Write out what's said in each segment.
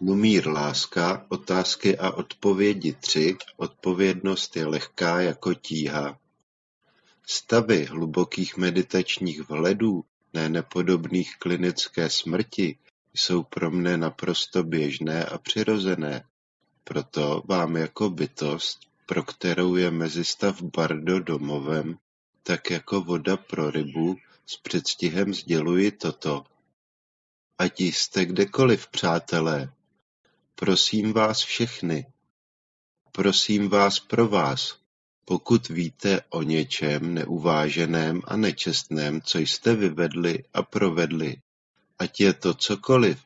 Lumír Láska, otázky a odpovědi 3, odpovědnost je lehká jako tíha. Stavy hlubokých meditačních vhledů, ne nepodobných klinické smrti, jsou pro mne naprosto běžné a přirozené. Proto vám jako bytost, pro kterou je mezistav bardo domovem, tak jako voda pro rybu, s předstihem sděluji toto. Ať jste kdekoliv, přátelé, prosím vás všechny, prosím vás pro vás, pokud víte o něčem neuváženém a nečestném, co jste vyvedli a provedli, ať je to cokoliv,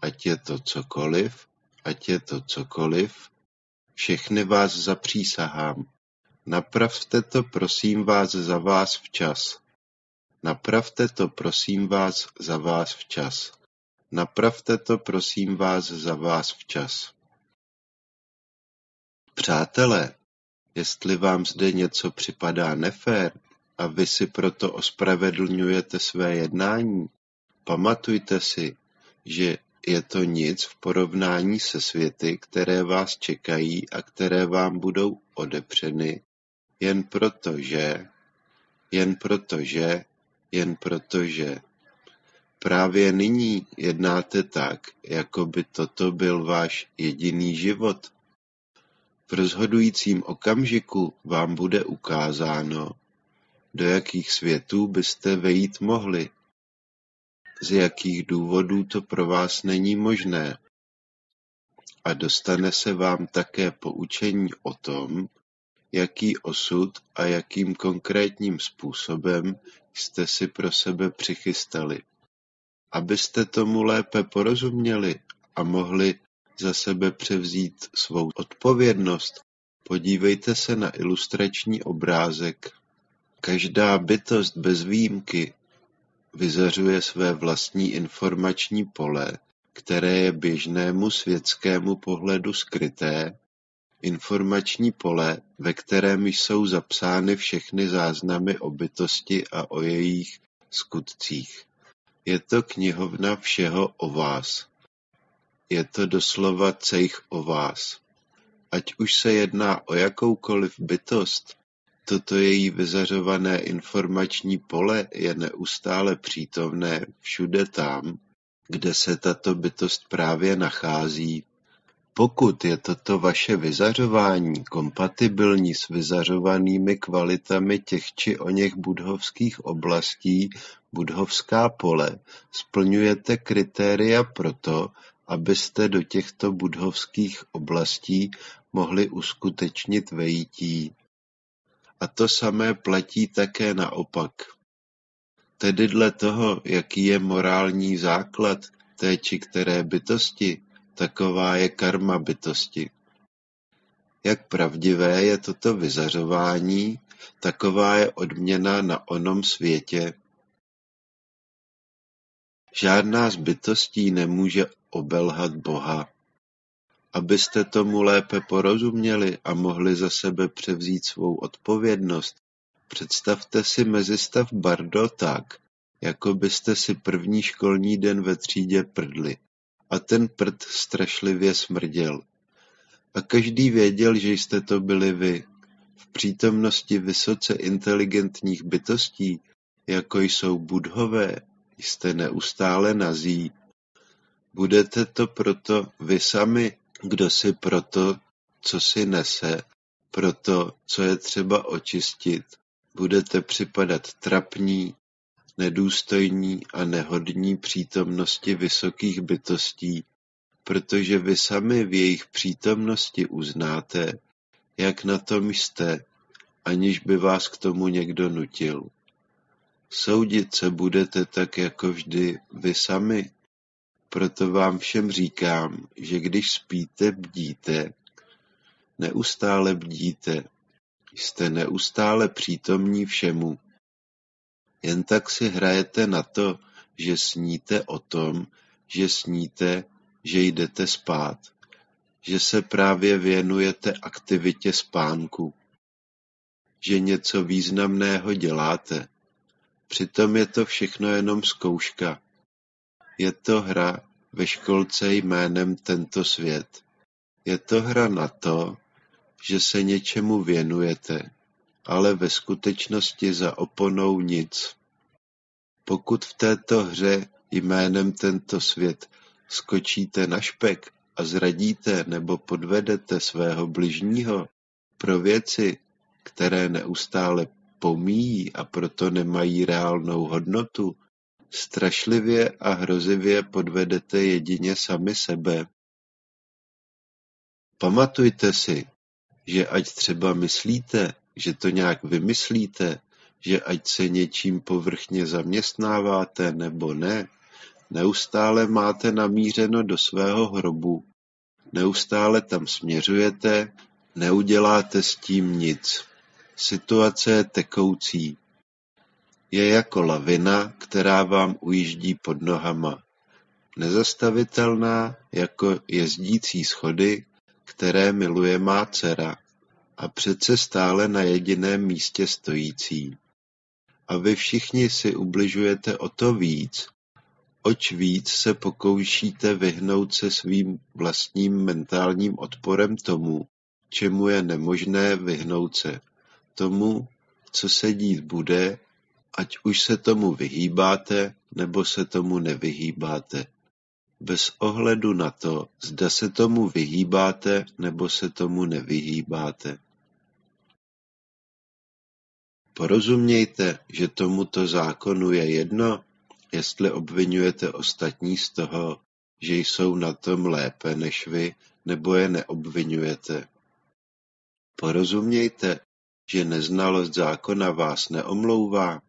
ať je to cokoliv, ať je to cokoliv, všechny vás zapřísahám. Napravte to, prosím vás, za vás včas. Napravte to, prosím vás, za vás včas. Napravte to, prosím vás, za vás včas. Přátelé, jestli vám zde něco připadá nefér a vy si proto ospravedlňujete své jednání, pamatujte si, že je to nic v porovnání se světy, které vás čekají a které vám budou odepřeny, jen protože právě nyní jednáte tak, jako by toto byl váš jediný život. V rozhodujícím okamžiku vám bude ukázáno, do jakých světů byste vejít mohli, z jakých důvodů to pro vás není možné. A dostane se vám také poučení o tom, jaký osud a jakým konkrétním způsobem jste si pro sebe přichystali. Abyste tomu lépe porozuměli a mohli za sebe převzít svou odpovědnost, podívejte se na ilustrační obrázek. Každá bytost bez výjimky vyzařuje své vlastní informační pole, které je běžnému světskému pohledu skryté, informační pole, ve kterém jsou zapsány všechny záznamy o bytosti a o jejich skutcích. Je to knihovna všeho o vás. Je to doslova cejch o vás. Ať už se jedná o jakoukoliv bytost, toto její vyzařované informační pole je neustále přítomné všude tam, kde se tato bytost právě nachází. Pokud je toto vaše vyzařování kompatibilní s vyzařovanými kvalitami těch či oněch buddhovských oblastí, buddhovská pole, splňujete kritéria proto, abyste do těchto buddhovských oblastí mohli uskutečnit vejití. A to samé platí také naopak. Tedy dle toho, jaký je morální základ té či které bytosti, taková je karma bytosti. Jak pravdivé je toto vyzařování, taková je odměna na onom světě. Žádná z bytostí nemůže obelhat Boha. Abyste tomu lépe porozuměli a mohli za sebe převzít svou odpovědnost, představte si mezistav bardo tak, jako byste si první školní den ve třídě prdli. A ten prd strašlivě smrděl. A každý věděl, že jste to byli vy. V přítomnosti vysoce inteligentních bytostí, jako jsou budhové, jste neustále nazí. Budete to proto vy sami, kdo si proto, co si nese, proto, co je třeba očistit, budete připadat trapní, nedůstojní a nehodní přítomnosti vysokých bytostí, protože vy sami v jejich přítomnosti uznáte, jak na tom jste, aniž by vás k tomu někdo nutil. Soudit se budete tak jako vždy vy sami, proto vám všem říkám, že když spíte, bdíte, neustále bdíte, jste neustále přítomní všemu. Jen tak si hrajete na to, že sníte o tom, že sníte, že jdete spát, že se právě věnujete aktivitě spánku, že něco významného děláte. Přitom je to všechno jenom zkouška. Je to hra, ve školce jménem Tento svět. Je to hra na to, že se něčemu věnujete, ale ve skutečnosti za oponou nic. Pokud v této hře jménem Tento svět skočíte na špek a zradíte nebo podvedete svého bližního pro věci, které neustále pomíjí a proto nemají reálnou hodnotu, strašlivě a hrozivě podvedete jedině sami sebe. Pamatujte si, že ať třeba myslíte, že to nějak vymyslíte, že ať se něčím povrchně zaměstnáváte nebo ne, neustále máte namířeno do svého hrobu, neustále tam směřujete, neuděláte s tím nic. Situace je tekoucí. Je jako lavina, která vám ujíždí pod nohama. Nezastavitelná jako jezdící schody, které miluje má dcera, a přece stále na jediném místě stojící. A vy všichni si ubližujete o to víc, oč víc se pokoušíte vyhnout se svým vlastním mentálním odporem tomu, čemu je nemožné vyhnout se, tomu, co se dít bude, ať už se tomu vyhýbáte, nebo se tomu nevyhýbáte. Bez ohledu na to, zda se tomu vyhýbáte, nebo se tomu nevyhýbáte. Porozumějte, že tomuto zákonu je jedno, jestli obvinujete ostatní z toho, že jsou na tom lépe než vy, nebo je neobvinujete. Porozumějte, že neznalost zákona vás neomlouvá.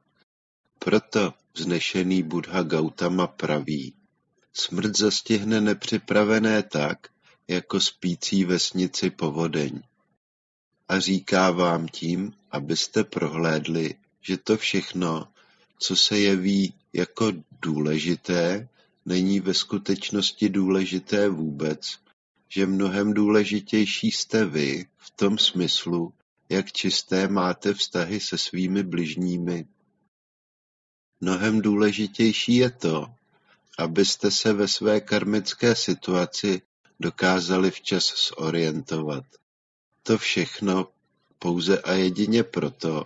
Proto vznešený Buddha Gautama praví: smrt zastihne nepřipravené tak, jako spící vesnici povodeň. A říká vám tím, abyste prohlédli, že to všechno, co se jeví jako důležité, není ve skutečnosti důležité vůbec, že mnohem důležitější jste vy v tom smyslu, jak čisté máte vztahy se svými bližními. Mnohem důležitější je to, abyste se ve své karmické situaci dokázali včas zorientovat. To všechno pouze a jedině proto,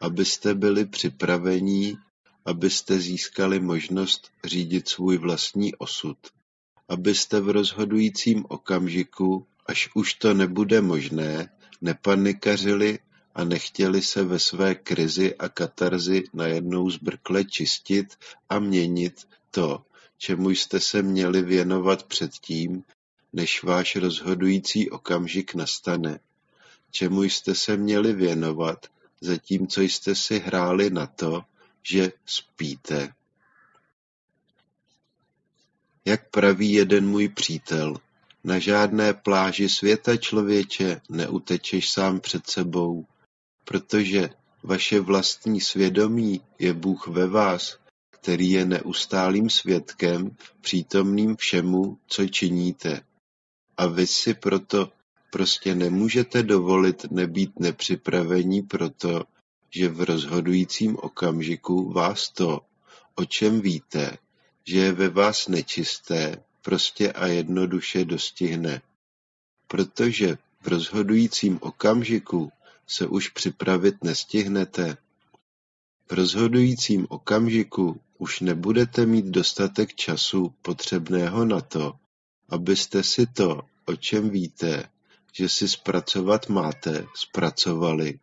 abyste byli připravení, abyste získali možnost řídit svůj vlastní osud, abyste v rozhodujícím okamžiku, až už to nebude možné, nepanikařili a nechtěli se ve své krizi a katarzi najednou zbrkle čistit a měnit to, čemu jste se měli věnovat předtím, než váš rozhodující okamžik nastane. Čemu jste se měli věnovat, zatímco jste si hráli na to, že spíte. Jak praví jeden můj přítel, na žádné pláži světa, člověče, neutečeš sám před sebou, protože vaše vlastní svědomí je Bůh ve vás, který je neustálým svědkem, přítomným všemu, co činíte. A vy si proto prostě nemůžete dovolit nebýt nepřipravení proto, že v rozhodujícím okamžiku vás to, o čem víte, že je ve vás nečisté, prostě a jednoduše dostihne. Protože v rozhodujícím okamžiku se už připravit nestihnete. V rozhodujícím okamžiku už nebudete mít dostatek času potřebného na to, abyste si to, o čem víte, že si zpracovat máte, zpracovali.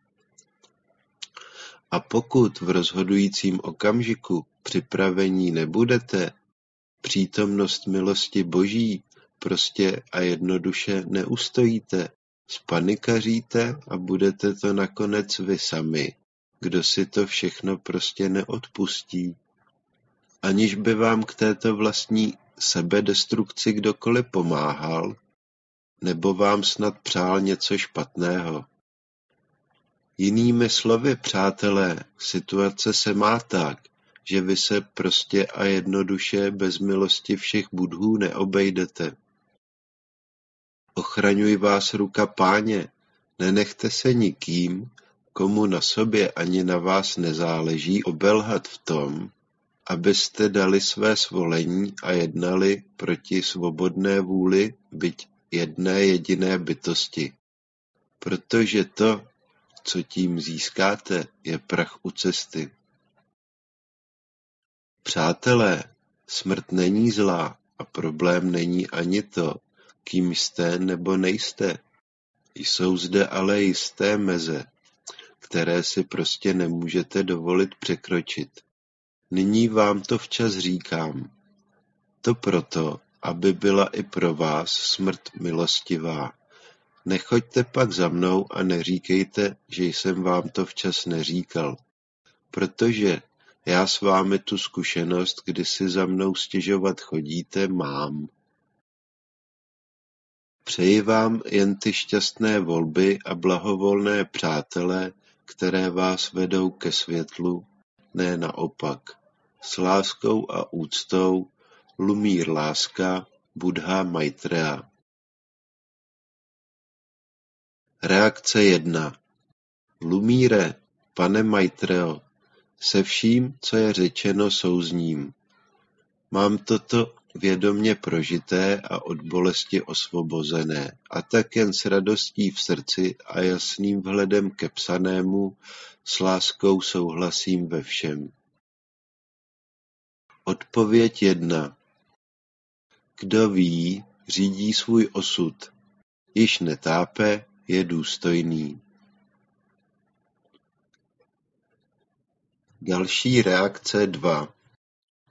A pokud v rozhodujícím okamžiku připravení nebudete, přítomnost milosti Boží prostě a jednoduše neustojíte, spanikaříte a budete to nakonec vy sami, kdo si to všechno prostě neodpustí. Aniž by vám k této vlastní sebedestrukci kdokoliv pomáhal, nebo vám snad přál něco špatného. Jinými slovy, přátelé, situace se má tak, že vy se prostě a jednoduše bez milosti všech budhů neobejdete. Ochraňuj vás ruka Páně, nenechte se nikým, komu na sobě ani na vás nezáleží, obelhat v tom, abyste dali své svolení a jednali proti svobodné vůli, byť jedné jediné bytosti. Protože to, co tím získáte, je prach u cesty. Přátelé, smrt není zlá a problém není ani to, kým jste nebo nejste. Jsou zde ale jisté meze, které si prostě nemůžete dovolit překročit. Nyní vám to včas říkám. To proto, aby byla i pro vás smrt milostivá. Nechoďte pak za mnou a neříkejte, že jsem vám to včas neříkal. Protože já s vámi tu zkušenost, kdy si za mnou stěžovat chodíte, mám. Přeji vám jen ty šťastné volby a blahovolné přátelé, které vás vedou ke světlu, ne naopak. S láskou a úctou, Lumír Láska, Budha Maitreya. Reakce 1. Lumíre, pane Maitreyo, se vším, co je řečeno, souzním. Mám toto vědomě prožité a od bolesti osvobozené, a tak jen s radostí v srdci a jasným vhledem ke psanému s láskou souhlasím ve všem. Odpověď 1. Kdo ví, řídí svůj osud, již netápe, je důstojný. Další reakce 2.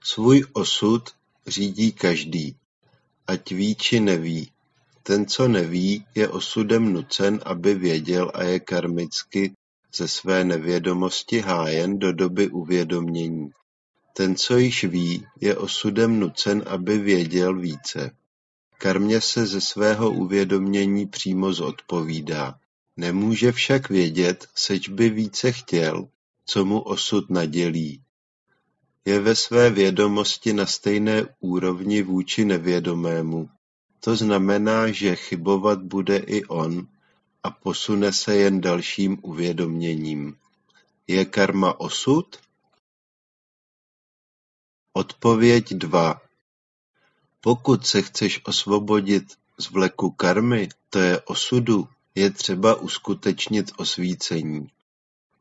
Svůj osud řídí každý, ať ví či neví. Ten, co neví, je osudem nucen, aby věděl a je karmicky ze své nevědomosti hájen do doby uvědomění. Ten, co již ví, je osudem nucen, aby věděl více. Karmě se ze svého uvědomění přímo zodpovídá. Nemůže však vědět, seč by více chtěl, co mu osud nadělí. Je ve své vědomosti na stejné úrovni vůči nevědomému. To znamená, že chybovat bude i on a posune se jen dalším uvědoměním. Je karma osud? Odpověď 2. Pokud se chceš osvobodit z vleku karmy, to je osudu, je třeba uskutečnit osvícení.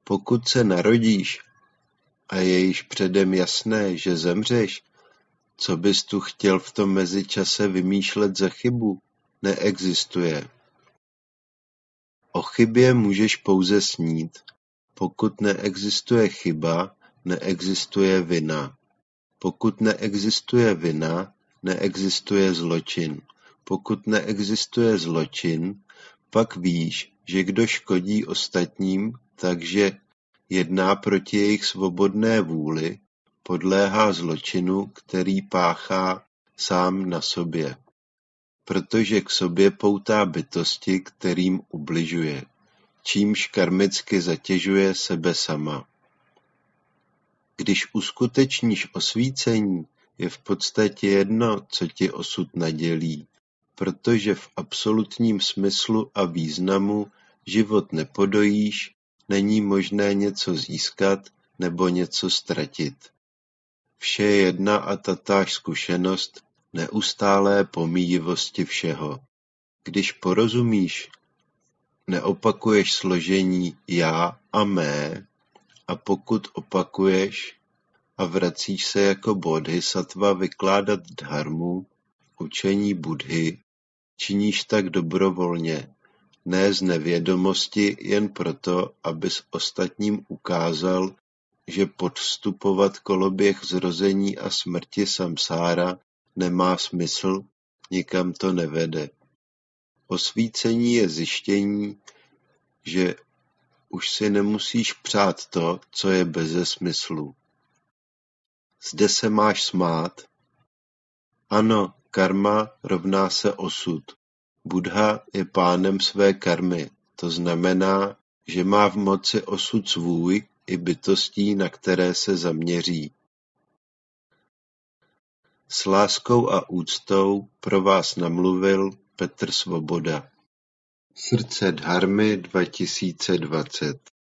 Pokud se narodíš a je již předem jasné, že zemřeš, co bys tu chtěl v tom mezičase vymýšlet za chybu, neexistuje. O chybě můžeš pouze snít. Pokud neexistuje chyba, neexistuje vina. Pokud neexistuje vina, neexistuje zločin. Pokud neexistuje zločin, pak víš, že kdo škodí ostatním, takže jedná proti jejich svobodné vůli, podléhá zločinu, který páchá sám na sobě, protože k sobě poutá bytosti, kterým ubližuje, čímž karmicky zatěžuje sebe sama. Když uskutečníš osvícení, je v podstatě jedno, co ti osud nadělí, protože v absolutním smyslu a významu život nepodojíš, není možné něco získat nebo něco ztratit. Vše je jedna a tatáž zkušenost neustálé pomíjivosti všeho. Když porozumíš, neopakuješ složení já a mé, a pokud opakuješ a vracíš se jako bodhisattva vykládat dharmu, učení Budhy, činíš tak dobrovolně, ne z nevědomosti jen proto, abys ostatním ukázal, že podstupovat koloběh zrození a smrti samsára nemá smysl, nikam to nevede. Osvícení je zjištění, že už si nemusíš přát to, co je beze smyslu. Zde se máš smát? Ano, karma rovná se osud. Buddha je pánem své karmy, to znamená, že má v moci osud svůj i bytostí, na které se zaměří. S láskou a úctou pro vás namluvil Petr Svoboda. Srdce Dharmy 2020